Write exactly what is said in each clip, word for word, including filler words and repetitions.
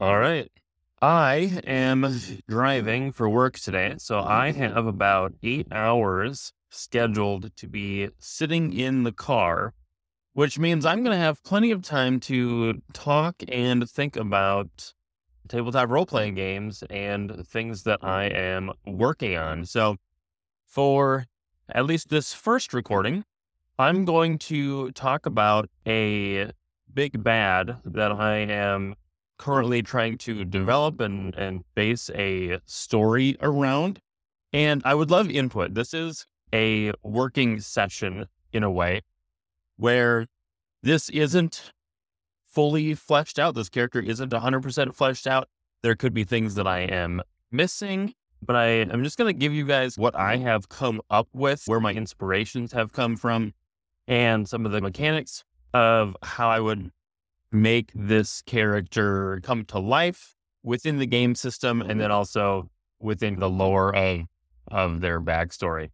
All right. I am driving for work today, so I have about eight hours scheduled to be sitting in the car, which means I'm going to have plenty of time to talk and think about tabletop role-playing games and things that I am working on. So for at least this first recording, I'm going to talk about a big bad that I am currently trying to develop and, and base a story around. And I would love input. This is a working session in a way where this isn't fully fleshed out. This character isn't one hundred percent fleshed out. There could be things that I am missing, but I am just going to give you guys what I have come up with, where my inspirations have come from, and some of the mechanics of how I would make this character come to life within the game system, and then also within the lore of, of their backstory.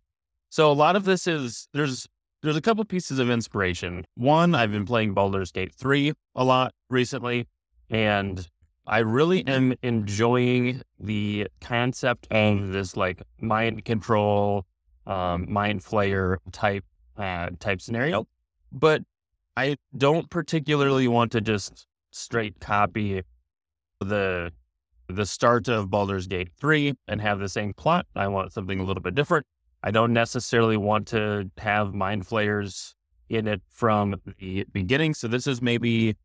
So a lot of this is, there's there's a couple pieces of inspiration. One, I've been playing Baldur's Gate three a lot recently, and I really am enjoying the concept of this like mind control, um, mind flayer type uh, type scenario. But I don't particularly want to just straight copy the the start of Baldur's Gate three and have the same plot. I want something a little bit different. I don't necessarily want to have mind flayers in it from the beginning. So this is maybe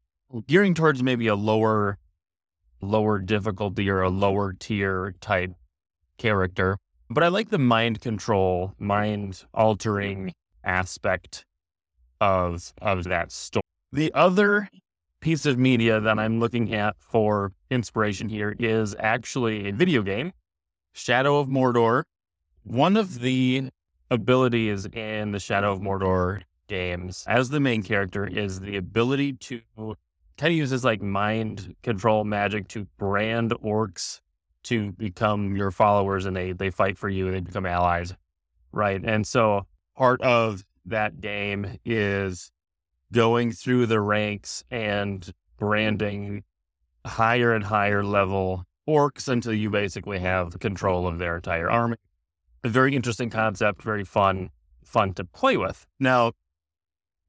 gearing towards maybe a lower lower difficulty or a lower tier type character. But I like the mind control, mind altering aspect of of that story. The other piece of media that I'm looking at for inspiration here is actually a video game, Shadow of Mordor. One of the abilities in the Shadow of Mordor games as the main character is the ability to kind of use this like mind control magic to brand orcs to become your followers, and they, they fight for you and they become allies, right? And so part of that game is going through the ranks and branding higher and higher level orcs until you basically have control of their entire army. A very interesting concept, very fun, fun to play with. Now,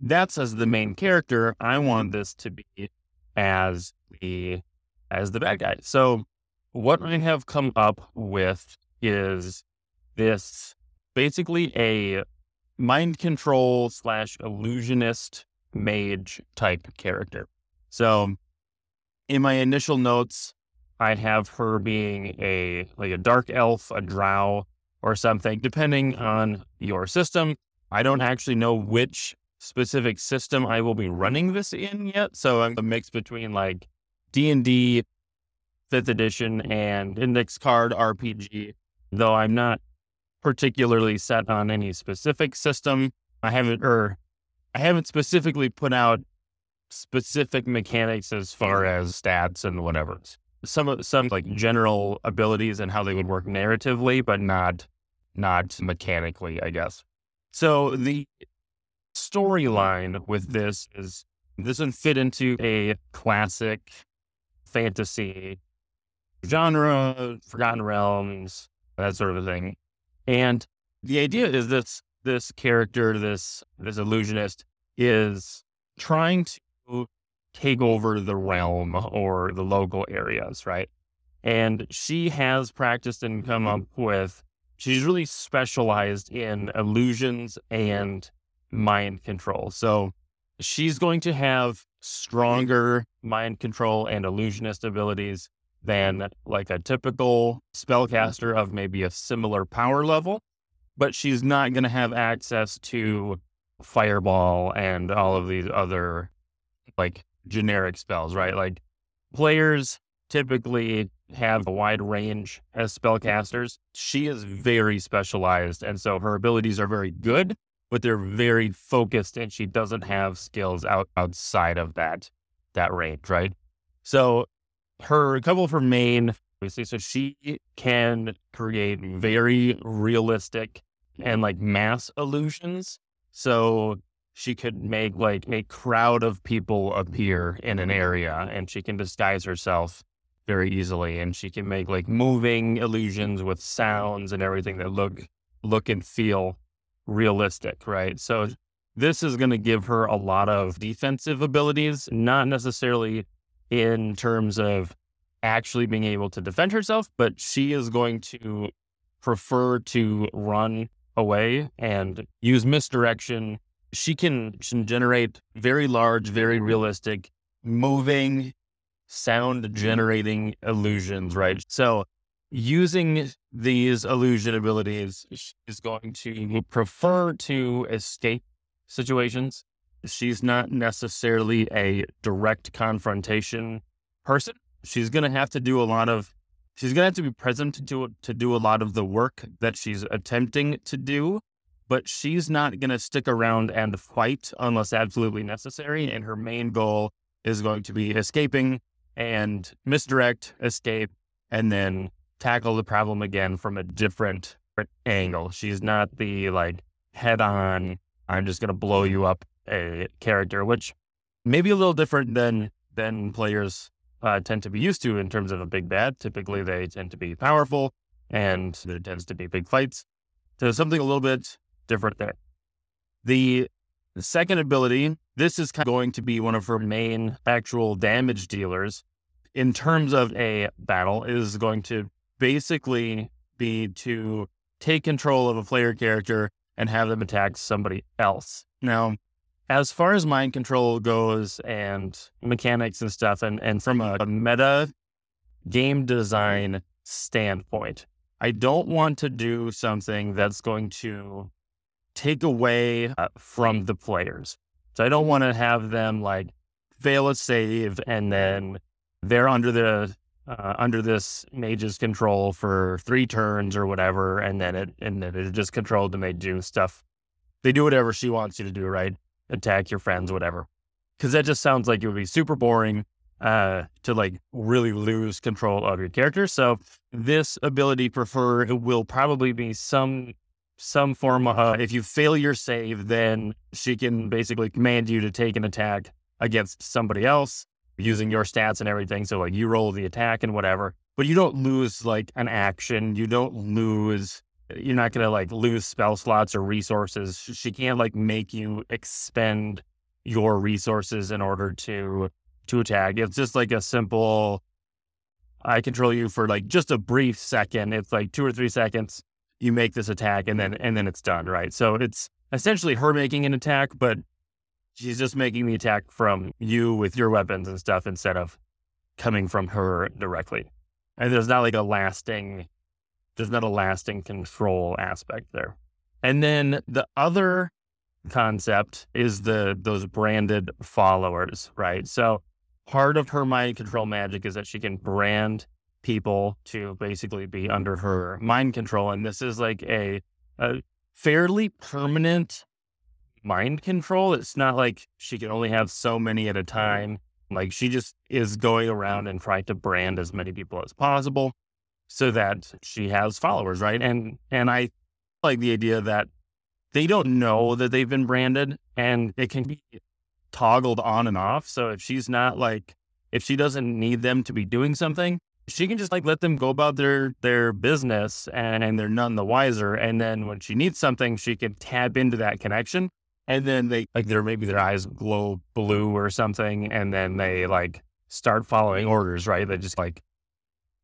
that's as the main character. I want this to be as the as the bad guy. So what I have come up with is this basically a mind control slash illusionist mage type character. So in my initial notes, I have her being a like a dark elf, a drow, or something, depending on your system. I don't actually know which specific system I will be running this in yet. So I'm a mix between like D and D, fifth edition, and index card R P G, though I'm not particularly set on any specific system. I haven't, or I haven't specifically put out specific mechanics as far as stats and whatever. Some some like general abilities and how they would work narratively, but not not mechanically, I guess. So the storyline with this is this doesn't fit into a classic fantasy genre, Forgotten Realms, that sort of thing. And the idea is this this character, this this illusionist, is trying to take over the realm or the local areas, right? And she has practiced and come up with, she's really specialized in illusions and mind control. So she's going to have stronger mind control and illusionist abilities than like a typical spellcaster of maybe a similar power level, but she's not going to have access to fireball and all of these other like generic spells, right? Like players typically have a wide range as spellcasters. She is very specialized, and so her abilities are very good, but they're very focused, and she doesn't have skills out, outside of that that range, right? So her a couple of her main, obviously, so she can create very realistic and like mass illusions. So she could make like a crowd of people appear in an area, and she can disguise herself very easily, and she can make like moving illusions with sounds and everything that look look and feel realistic, right? So this is going to give her a lot of defensive abilities, not necessarily in terms of actually being able to defend herself, but she is going to prefer to run away and use misdirection. She can, can generate very large, very realistic, moving, sound-generating illusions, right? So using these illusion abilities, she's going to prefer to escape situations. She's not necessarily a direct confrontation person. She's going to have to do a lot of, she's going to have to be present to, to do a lot of the work that she's attempting to do, but she's not going to stick around and fight unless absolutely necessary. And her main goal is going to be escaping and misdirect, escape, and then tackle the problem again from a different angle. She's not the like head on, I'm just going to blow you up a character, which may be a little different than, than players Uh, tend to be used to in terms of a big bad. Typically, they tend to be powerful, and there tends to be big fights. So something a little bit different there. The second ability, this is going to be one of her main actual damage dealers in terms of a battle, is going to basically be to take control of a player character and have them attack somebody else. Now, as far as mind control goes and mechanics and stuff, and, and from a meta game design standpoint, I don't want to do something that's going to take away uh, from the players. So I don't want to have them like fail a save and then they're under the uh, under this mage's control for three turns or whatever, and then it and then it's just controlled and they do stuff. They do whatever she wants you to do, right? Attack your friends, whatever. Because that just sounds like it would be super boring uh, to like really lose control of your character. So this ability prefer it will probably be some some form of, if you fail your save, then she can basically command you to take an attack against somebody else using your stats and everything. So like you roll the attack and whatever, but you don't lose like an action. You don't lose... You're not going to like lose spell slots or resources. She can't like make you expend your resources in order to, to attack. It's just like a simple, I control you for like just a brief second. It's like two or three seconds. You make this attack and then, and then it's done. Right. So it's essentially her making an attack, but she's just making the attack from you with your weapons and stuff instead of coming from her directly. And there's not like a lasting There's not a lasting control aspect there. And then the other concept is the those branded followers, right? So part of her mind control magic is that she can brand people to basically be under her mind control. And this is like a, a fairly permanent mind control. It's not like she can only have so many at a time. Like she just is going around and trying to brand as many people as possible, so that she has followers, right? And and I like the idea that they don't know that they've been branded, and it can be toggled on and off. So if she's not like, if she doesn't need them to be doing something, she can just like let them go about their, their business and, and they're none the wiser. And then when she needs something, she can tap into that connection. And then they, like their maybe their eyes glow blue or something. And then they like start following orders, right? They just like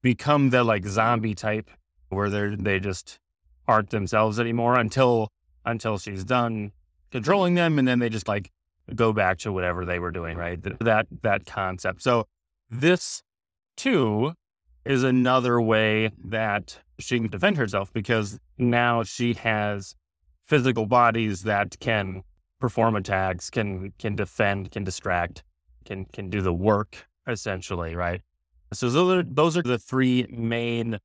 become the like zombie type where they they just aren't themselves anymore until until she's done controlling them, and then they just like go back to whatever they were doing, right? That that concept. So this too is another way that she can defend herself, because now she has physical bodies that can perform attacks, can can defend, can distract, can can do the work essentially, right? So those are, those are the three main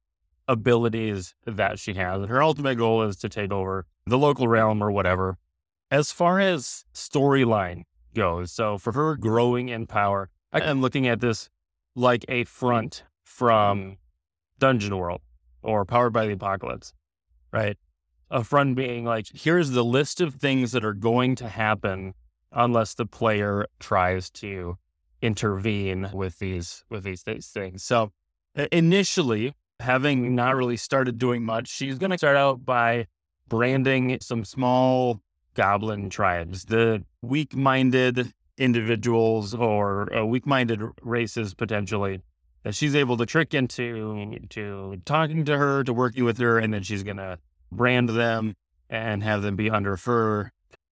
abilities that she has. Her ultimate goal is to take over the local realm or whatever. As far as storyline goes, so for her growing in power, I am looking at this like a front from Dungeon World or Powered by the Apocalypse, right? A front being like, here's the list of things that are going to happen unless the player tries to intervene with these with these things. So initially, having not really started doing much, she's going to start out by branding some small goblin tribes, the weak-minded individuals or uh, weak-minded races, potentially, that she's able to trick into to talking to her, to working with her, and then she's going to brand them and have them be under fur.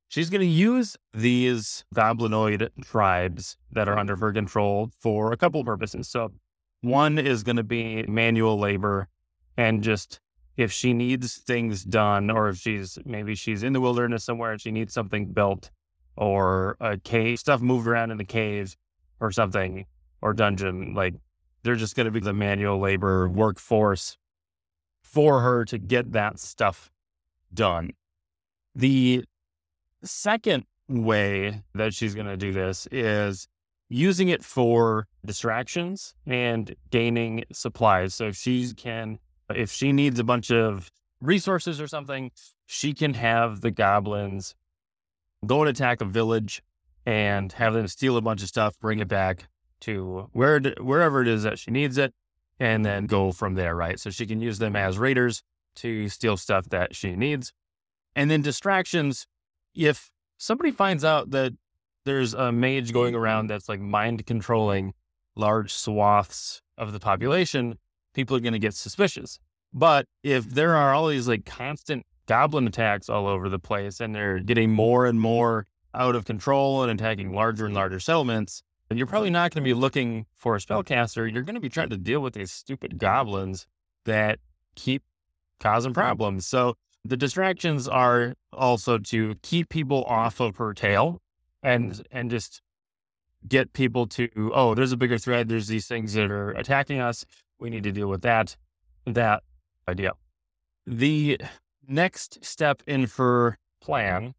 She's going to use these goblinoid tribes that are under her control for a couple purposes. So one is going to be manual labor, and just if she needs things done, or if she's maybe she's in the wilderness somewhere and she needs something built or a cave, stuff moved around in the cave or something, or dungeon, like they're just going to be the manual labor workforce for her to get that stuff done. The second way that she's going to do this is using it for distractions and gaining supplies. So if she can, if she needs a bunch of resources or something, she can have the goblins go and attack a village and have them steal a bunch of stuff, bring it back to where wherever it is that she needs it, and then go from there, right? So she can use them as raiders to steal stuff that she needs. And then distractions, if somebody finds out that there's a mage going around that's like mind controlling large swaths of the population, people are going to get suspicious. But if there are all these like constant goblin attacks all over the place and they're getting more and more out of control and attacking larger and larger settlements, then you're probably not going to be looking for a spellcaster. You're going to be trying to deal with these stupid goblins that keep causing problems. So the distractions are also to keep people off of her tail and and just get people to, oh, there's a bigger threat. There's these things that are attacking us. We need to deal with that, that idea. The next step in her plan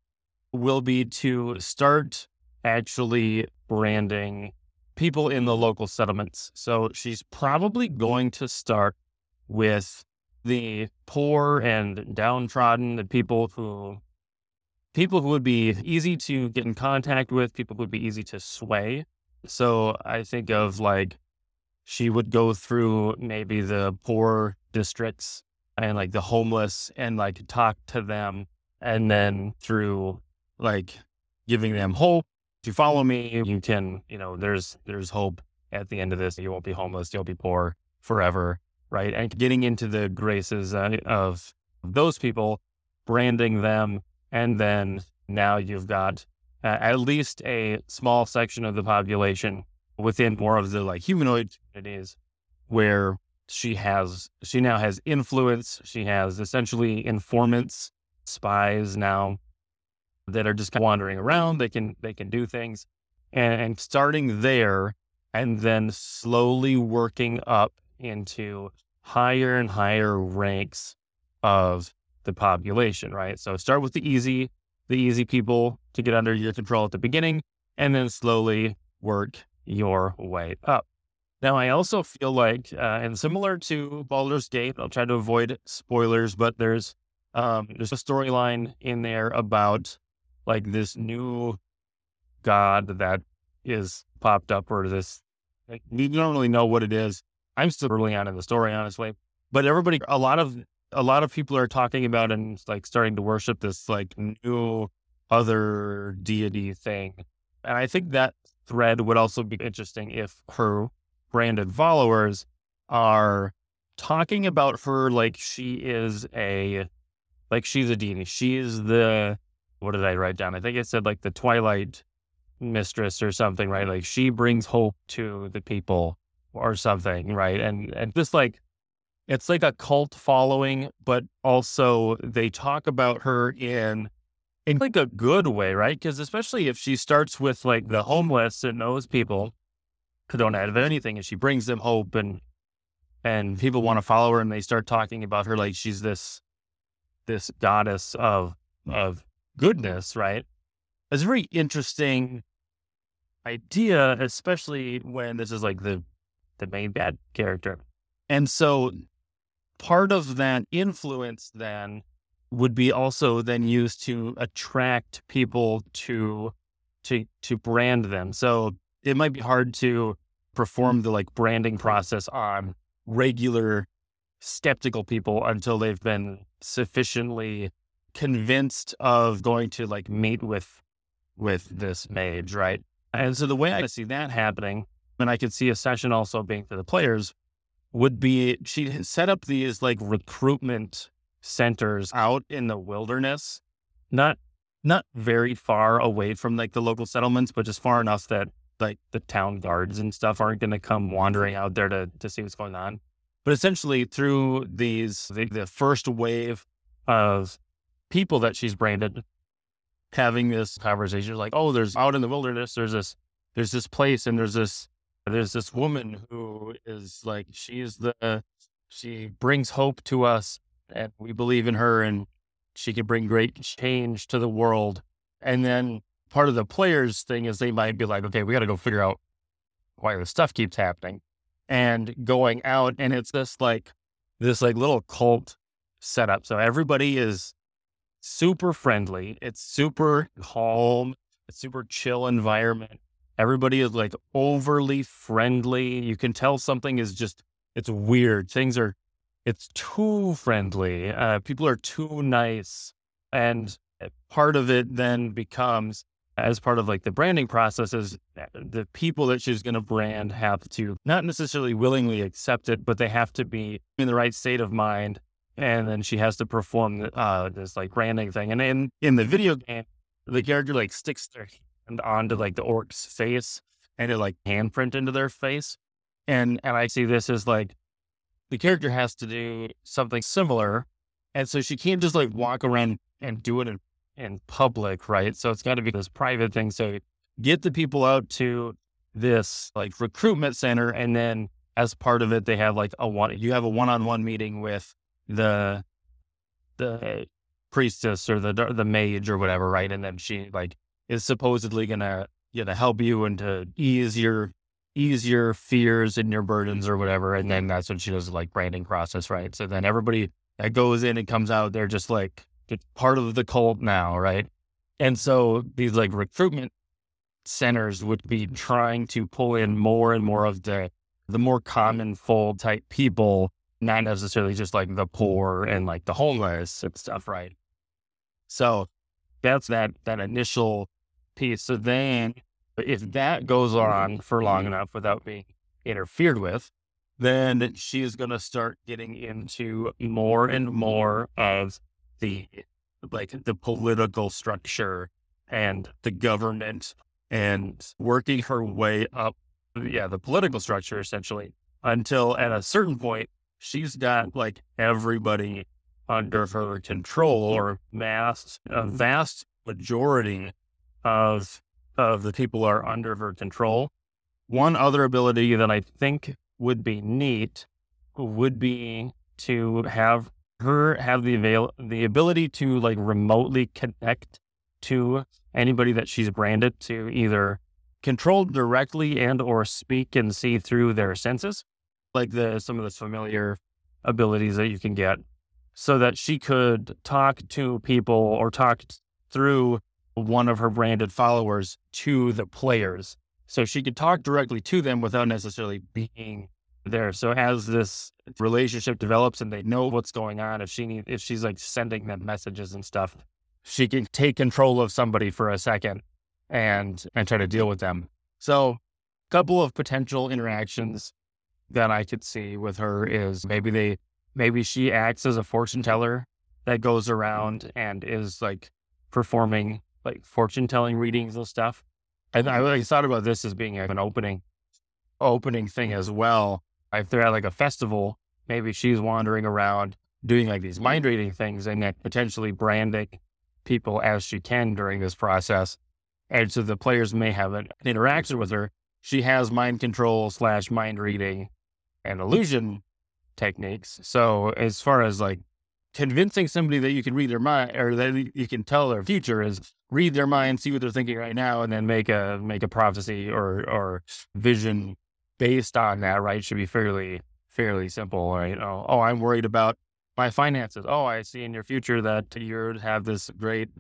will be to start actually branding people in the local settlements. So she's probably going to start with the poor and downtrodden, the people who people who would be easy to get in contact with, people who would be easy to sway. So I think of like, she would go through maybe the poor districts and like the homeless and like talk to them, and then through like giving them hope. If you follow me, you can, you know, there's there's hope at the end of this. You won't be homeless, you'll be poor forever. Right? And getting into the graces of those people, branding them, and then now you've got uh, at least a small section of the population within more of the like humanoid communities where she has, she now has influence. She has essentially informants, spies now that are just kind of wandering around. They can, they can do things and, and starting there and then slowly working up into higher and higher ranks of the population, right? So start with the easy, the easy people to get under your control at the beginning, and then slowly work your way up. Now, I also feel like, uh, and similar to Baldur's Gate, I'll try to avoid spoilers, but there's um, there's a storyline in there about like this new god that is popped up, or this, like, you don't really know what it is. I'm still early on in the story, honestly, but everybody, a lot of, a lot of people are talking about and like starting to worship this like new other deity thing. And I think that thread would also be interesting if her branded followers are talking about her like she is a, like she's a deity. She is the, what did I write down? I think it said like the Twilight Mistress or something, right? Like she brings hope to the people or something, right? And and just like, it's like a cult following, but also they talk about her in in like a good way, right? Because especially if she starts with like the homeless and those people who don't have anything, and she brings them hope, and and people want to follow her, and they start talking about her like she's this this goddess of of goodness, right? It's a very interesting idea, especially when this is like the the main bad character. And so part of that influence then would be also then used to attract people to, to, to brand them. So it might be hard to perform the like branding process on regular skeptical people until they've been sufficiently convinced of going to like meet with with this mage, right? And so the way I see that happening, and I could see a session also being for the players, would be she set up these like recruitment centers out in the wilderness, not not very far away from like the local settlements, but just far enough that like the town guards and stuff aren't going to come wandering out there to to see what's going on. But essentially through these, the, the first wave of people that she's branded, having this conversation like, oh, there's out in the wilderness, there's this, there's this place and there's this, there's this woman who is like, she is the, uh, she brings hope to us and we believe in her and she can bring great change to the world. And then part of the players thing is they might be like, okay, we got to go figure out why this stuff keeps happening, and going out. And it's this like, this like little cult setup. So everybody is super friendly. It's super calm. It's super chill environment. Everybody is like overly friendly. You can tell something is just, it's weird. Things are, it's too friendly. Uh, people are too nice. And part of it then becomes, as part of like the branding process, is the people that she's going to brand have to not necessarily willingly accept it, but they have to be in the right state of mind. And then she has to perform uh, this like branding thing. And in, in the video game, the character like sticks their hand onto like the orc's face and it like handprint into their face. And, and I see this as like, the character has to do something similar. And so she can't just like walk around and do it in, in public, right? So it's got to be this private thing. So get the people out to this like recruitment center. And then as part of it, they have like a one, you have a one-on-one meeting with the, the priestess or the, the mage or whatever. Right. And then she like is supposedly going to, you know, help you and to ease your, ease your fears and your burdens or whatever. And then that's when she does like branding process. Right. So then everybody that goes in and comes out, they're just like, it's part of the cult now. Right. And so these like recruitment centers would be trying to pull in more and more of the, the more common fold type people, not necessarily just like the poor and like the homeless and stuff. Right. So that's that, that initial piece. So then if that goes on for long enough without being interfered with, then she is going to start getting into more and more of the, like the political structure and the government and working her way up. Yeah. The political structure essentially, until at a certain point, she's got like everybody under her control, or vast, a vast majority of, of the people are under her control. One other ability that I think would be neat would be to have her have the avail, the ability to like remotely connect to anybody that she's branded to, either control directly and or speak and see through their senses, like the, some of the familiar abilities that you can get, so that she could talk to people or talk through one of her branded followers to the players. So she could talk directly to them without necessarily being there. So as this relationship develops and they know what's going on, if she need, if she's like sending them messages and stuff, she can take control of somebody for a second and, and try to deal with them. So a couple of potential interactions that I could see with her is maybe they, maybe she acts as a fortune teller that goes around and is like performing like fortune telling readings and stuff. And I really thought about this as being an opening, opening thing as well. If they're at like a festival, maybe she's wandering around doing like these mind reading things and then potentially branding people as she can during this process. And so the players may have an interaction with her. She has mind control slash mind reading and illusion techniques. So as far as like convincing somebody that you can read their mind or that you can tell their future, is read their mind, see what they're thinking right now, and then make a, make a prophecy or, or vision based on that, right? Should be fairly, fairly simple, right? Oh, oh, I'm worried about my finances. Oh, I see in your future that you have this great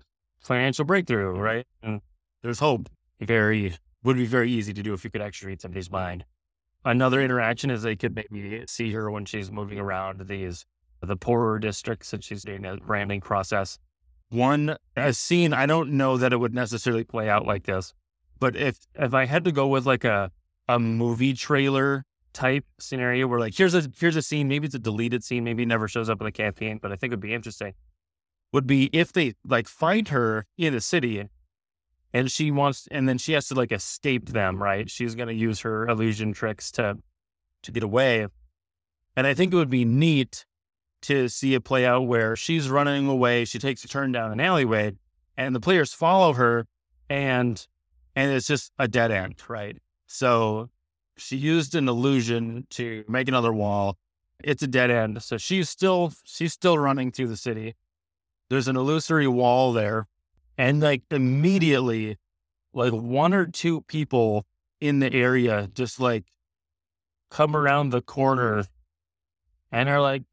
financial breakthrough, right? And there's hope. Very, would be very easy to do if you could actually read somebody's mind. Another interaction is they could maybe see her when she's moving around these the poorer districts and she's doing a branding process. One a scene, I don't know that it would necessarily play out like this, but if if I had to go with like a a movie trailer type scenario where like here's a here's a scene, maybe it's a deleted scene, maybe it never shows up in the campaign, but I think it would be interesting. Would be if they like find her in the city and she wants, and then she has to like escape them, right? She's going to use her illusion tricks to, to get away. And I think it would be neat to see it play out where she's running away. She takes a turn down an alleyway and the players follow her and, and it's just a dead end, right? So she used an illusion to make another wall. It's a dead end. So she's still, she's still running through the city. There's an illusory wall there. And like immediately, like one or two people in the area just like come around the corner and are like,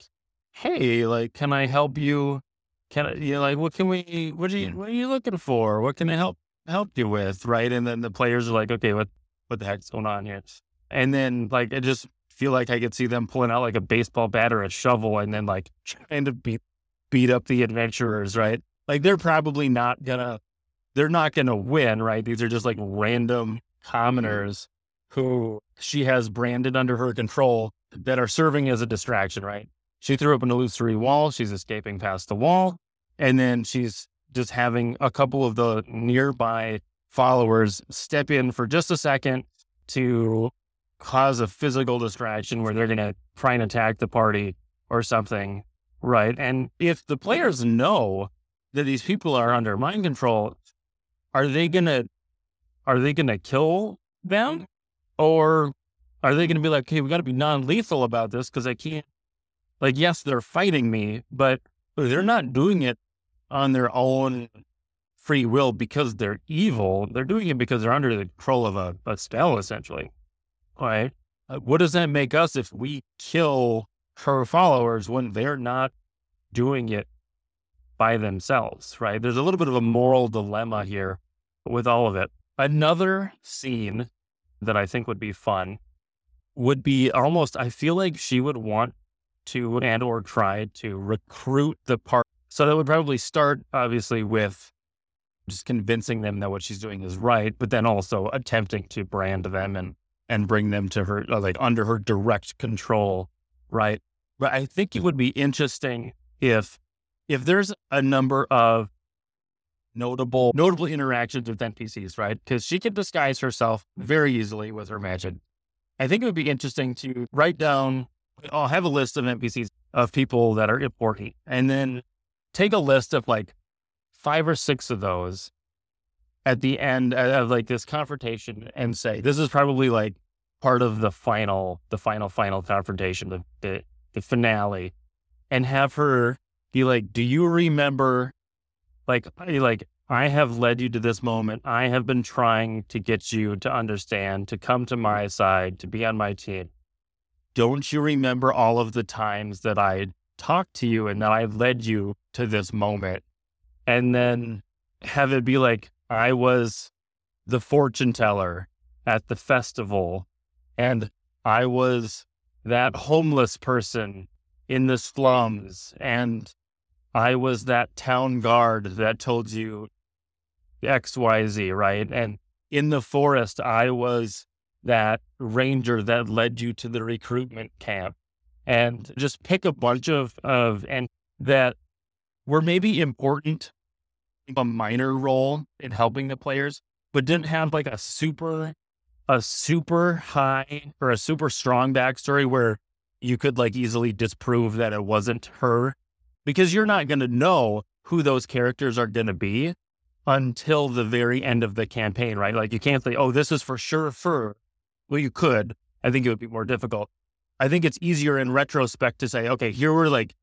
hey, like, can I help you? Can I, you know, like, what can we, what are you, what are you looking for? What can I help, help you with? Right. And then the players are like, okay, what, what the heck's going on here? And then like, I just feel like I could see them pulling out like a baseball bat or a shovel and then like trying to beat beat up the adventurers, right? Like they're probably not gonna, they're not gonna win, right? These are just like random commoners who she has branded under her control that are serving as a distraction, right? She threw up an illusory wall. She's escaping past the wall. And then she's just having a couple of the nearby followers step in for just a second to cause a physical distraction where they're gonna try and attack the party or something. Right. And if the players know that these people are under mind control, are they going to, are they going to kill them? Or are they going to be like, hey, we got to be non-lethal about this because I can't, like, yes, they're fighting me, but they're not doing it on their own free will because they're evil. They're doing it because they're under the control of a, a spell, essentially. All right. Uh, what does that make us if we kill her followers when they're not doing it by themselves, right? There's a little bit of a moral dilemma here with all of it. Another scene that I think would be fun would be almost, I feel like she would want to and or try to recruit the party. So that would probably start obviously with just convincing them that what she's doing is right, but then also attempting to brand them and, and bring them to her, like under her direct control, right? But I think it would be interesting if if there's a number of notable, notable interactions with N P Cs, right? Because she can disguise herself very easily with her magic. I think it would be interesting to write down, I'll have a list of N P Cs of people that are important, and then take a list of like five or six of those at the end of like this confrontation and say, this is probably like part of the final, the final, final confrontation, the, the, the finale, and have her be like, do you remember, like, like I have led you to this moment. I have been trying to get you to understand, to come to my side, to be on my team. Don't you remember all of the times that I talked to you and that I led you to this moment? And then have it be like, I was the fortune teller at the festival. And I was that homeless person in the slums. And I was that town guard that told you X Y Z, right? And in the forest, I was that ranger that led you to the recruitment camp. And just pick a bunch of, of and that were maybe important, a minor role in helping the players, but didn't have like a super... a super high or a super strong backstory where you could like easily disprove that it wasn't her, because you're not going to know who those characters are going to be until the very end of the campaign, right? Like you can't say, oh, this is for sure for, well, you could, I think it would be more difficult. I think it's easier in retrospect to say, okay, here were like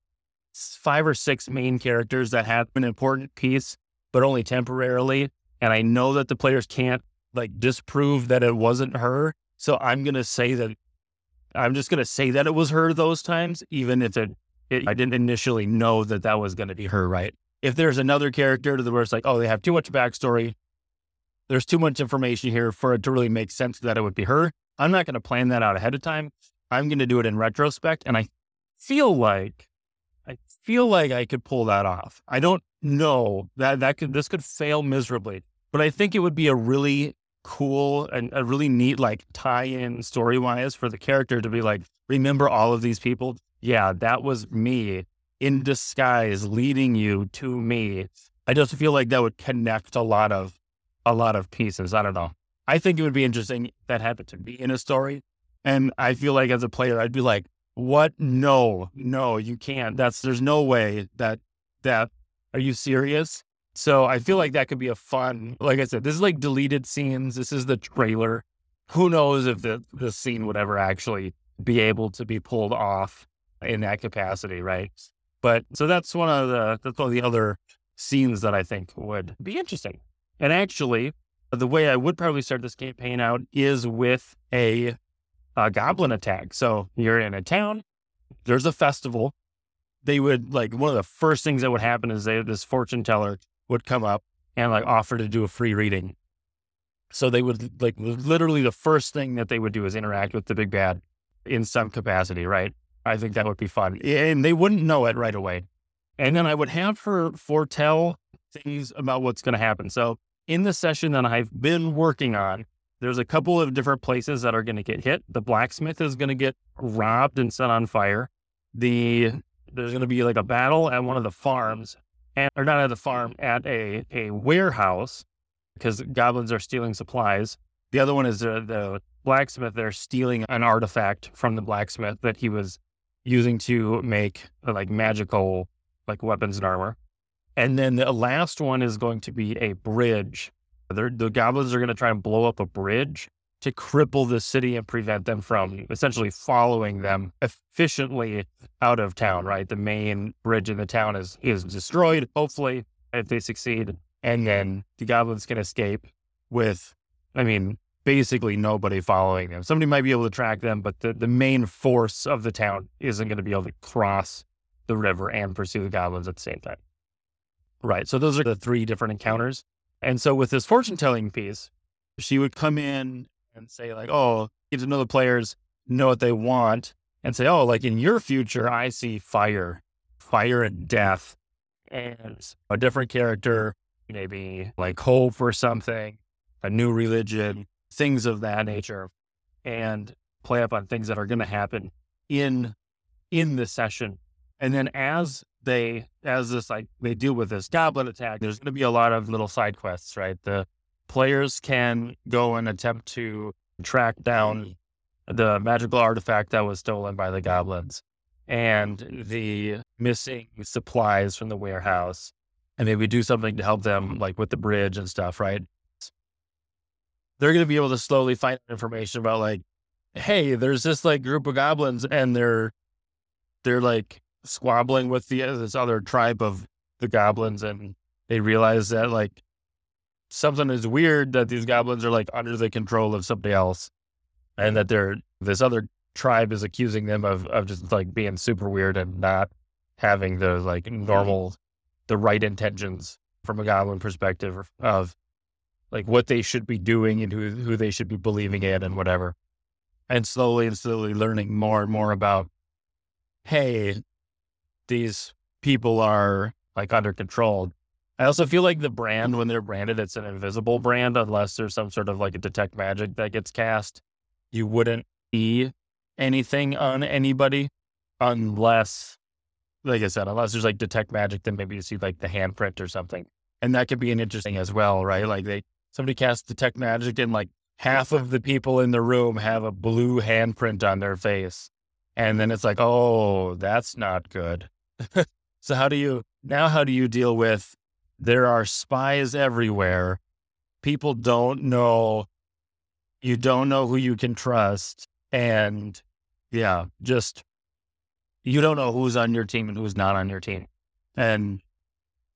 five or six main characters that have an important piece, but only temporarily. And I know that the players can't like disprove that it wasn't her. So I'm going to say that, I'm just going to say that it was her those times, even if it, it I didn't initially know that that was going to be her, right? If there's another character to the where it's like, oh, they have too much backstory. There's too much information here for it to really make sense that it would be her. I'm not going to plan that out ahead of time. I'm going to do it in retrospect. And I feel like, I feel like I could pull that off. I don't know that that could, this could fail miserably, but I think it would be a really cool and a really neat, like, tie in story wise for the character to be like, remember all of these people. Yeah. That was me in disguise leading you to me. I just feel like that would connect a lot of, a lot of pieces. I don't know. I think it would be interesting if that happened to be in a story. And I feel like as a player, I'd be like, what? No, no, you can't. That's, there's no way that, that, are you serious? So I feel like that could be a fun, like I said, this is like deleted scenes. This is the trailer. Who knows if the, the scene would ever actually be able to be pulled off in that capacity. Right. But so that's one of the, that's one of the other scenes that I think would be interesting. And actually, the way I would probably start this campaign out is with a, a goblin attack. So you're in a town, there's a festival. They would, like, one of the first things that would happen is they, this fortune teller would come up and, like, offer to do a free reading. So they would, like, literally the first thing that they would do is interact with the big bad in some capacity, right? I think that would be fun. And they wouldn't know it right away. And then I would have her foretell things about what's going to happen. So in the session that I've been working on, there's a couple of different places that are going to get hit. The blacksmith is going to get robbed and set on fire. The there's going to be like a battle at one of the farms, and or not at the farm, at a, a warehouse, because goblins are stealing supplies. The other one is the, the blacksmith. They're stealing an artifact from the blacksmith that he was using to make like magical like weapons and armor. And then the last one is going to be a bridge. They're, the goblins are going to try and blow up a bridge to cripple the city and prevent them from essentially following them efficiently out of town, right? The main bridge in the town is, is destroyed, hopefully, if they succeed. And then the goblins can escape with, I mean, basically nobody following them. Somebody might be able to track them, but the, the main force of the town isn't going to be able to cross the river and pursue the goblins at the same time. Right. So those are the three different encounters. And so with this fortune telling piece, she would come in and say like, oh, get to know the players, know what they want, and say, oh, like in your future, I see fire, fire and death, and a different character, maybe like hope or something, a new religion, things of that nature, and play up on things that are going to happen in, in the session. And then as they, as this, like they deal with this goblin attack, there's going to be a lot of little side quests, right? The players can go and attempt to track down the magical artifact that was stolen by the goblins and the missing supplies from the warehouse, and maybe do something to help them, like with the bridge and stuff, right? They're going to be able to slowly find information about like, hey, there's this like group of goblins and they're, they're like squabbling with the this other tribe of the goblins, and they realize that like something is weird, that these goblins are like under the control of somebody else, and that they're this other tribe is accusing them of of just like being super weird and not having the like normal the right intentions from a goblin perspective of like what they should be doing and who who they should be believing in and whatever. And slowly and slowly learning more and more about, hey, these people are like under control. I also feel like the brand, when they're branded, it's an invisible brand, unless there's some sort of like a detect magic that gets cast. You wouldn't see anything on anybody unless, like I said, unless there's like detect magic, then maybe you see like the handprint or something. And that could be an interesting as well, right? Like they, somebody casts detect magic and like half of the people in the room have a blue handprint on their face. And then it's like, oh, that's not good. So how do you, now how do you deal with, there are spies everywhere. People don't know, you don't know who you can trust. And yeah, just, you don't know who's on your team and who's not on your team. And,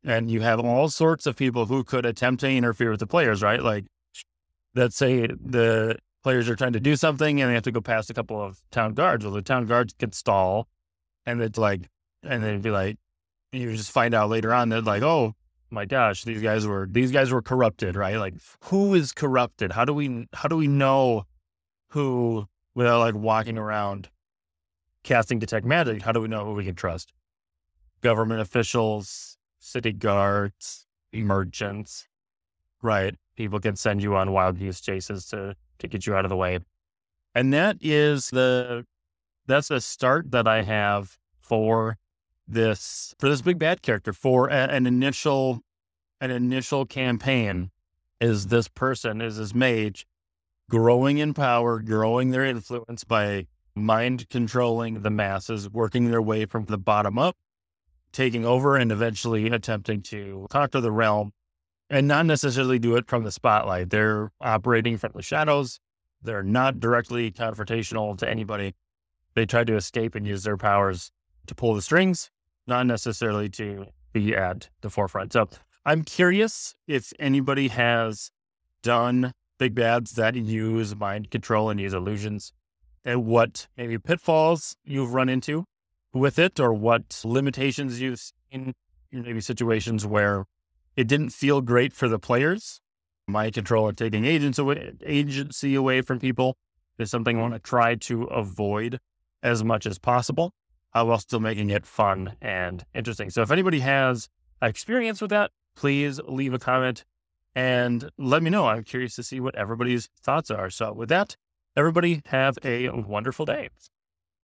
and you have all sorts of people who could attempt to interfere with the players, right? Like let's say the players are trying to do something and they have to go past a couple of town guards. Well, the town guards could stall and it's like, and they'd be like, you just find out later on that like, oh my gosh, these guys were, these guys were corrupted, right? Like who is corrupted? How do we, how do we know who, without like walking around casting detect magic, how do we know who we can trust? Government officials, city guards, merchants, right? People can send you on wild goose chases to, to get you out of the way. And that is the, that's the start that I have for this, for this big bad character, for a, an initial, an initial campaign. Is this person, is this mage growing in power, growing their influence by mind controlling the masses, working their way from the bottom up, taking over and eventually attempting to conquer the realm, and not necessarily do it from the spotlight. They're operating from the shadows. They're not directly confrontational to anybody. They try to escape and use their powers to pull the strings, not necessarily to be at the forefront. So I'm curious if anybody has done big bads that use mind control and use illusions, and what maybe pitfalls you've run into with it, or what limitations you've seen, maybe situations where it didn't feel great for the players. Mind control or taking agents away, agency away from people is something I want to try to avoid as much as possible, uh, while still making it fun and interesting. So if anybody has experience with that, please leave a comment and let me know. I'm curious to see what everybody's thoughts are. So with that, everybody have a wonderful day.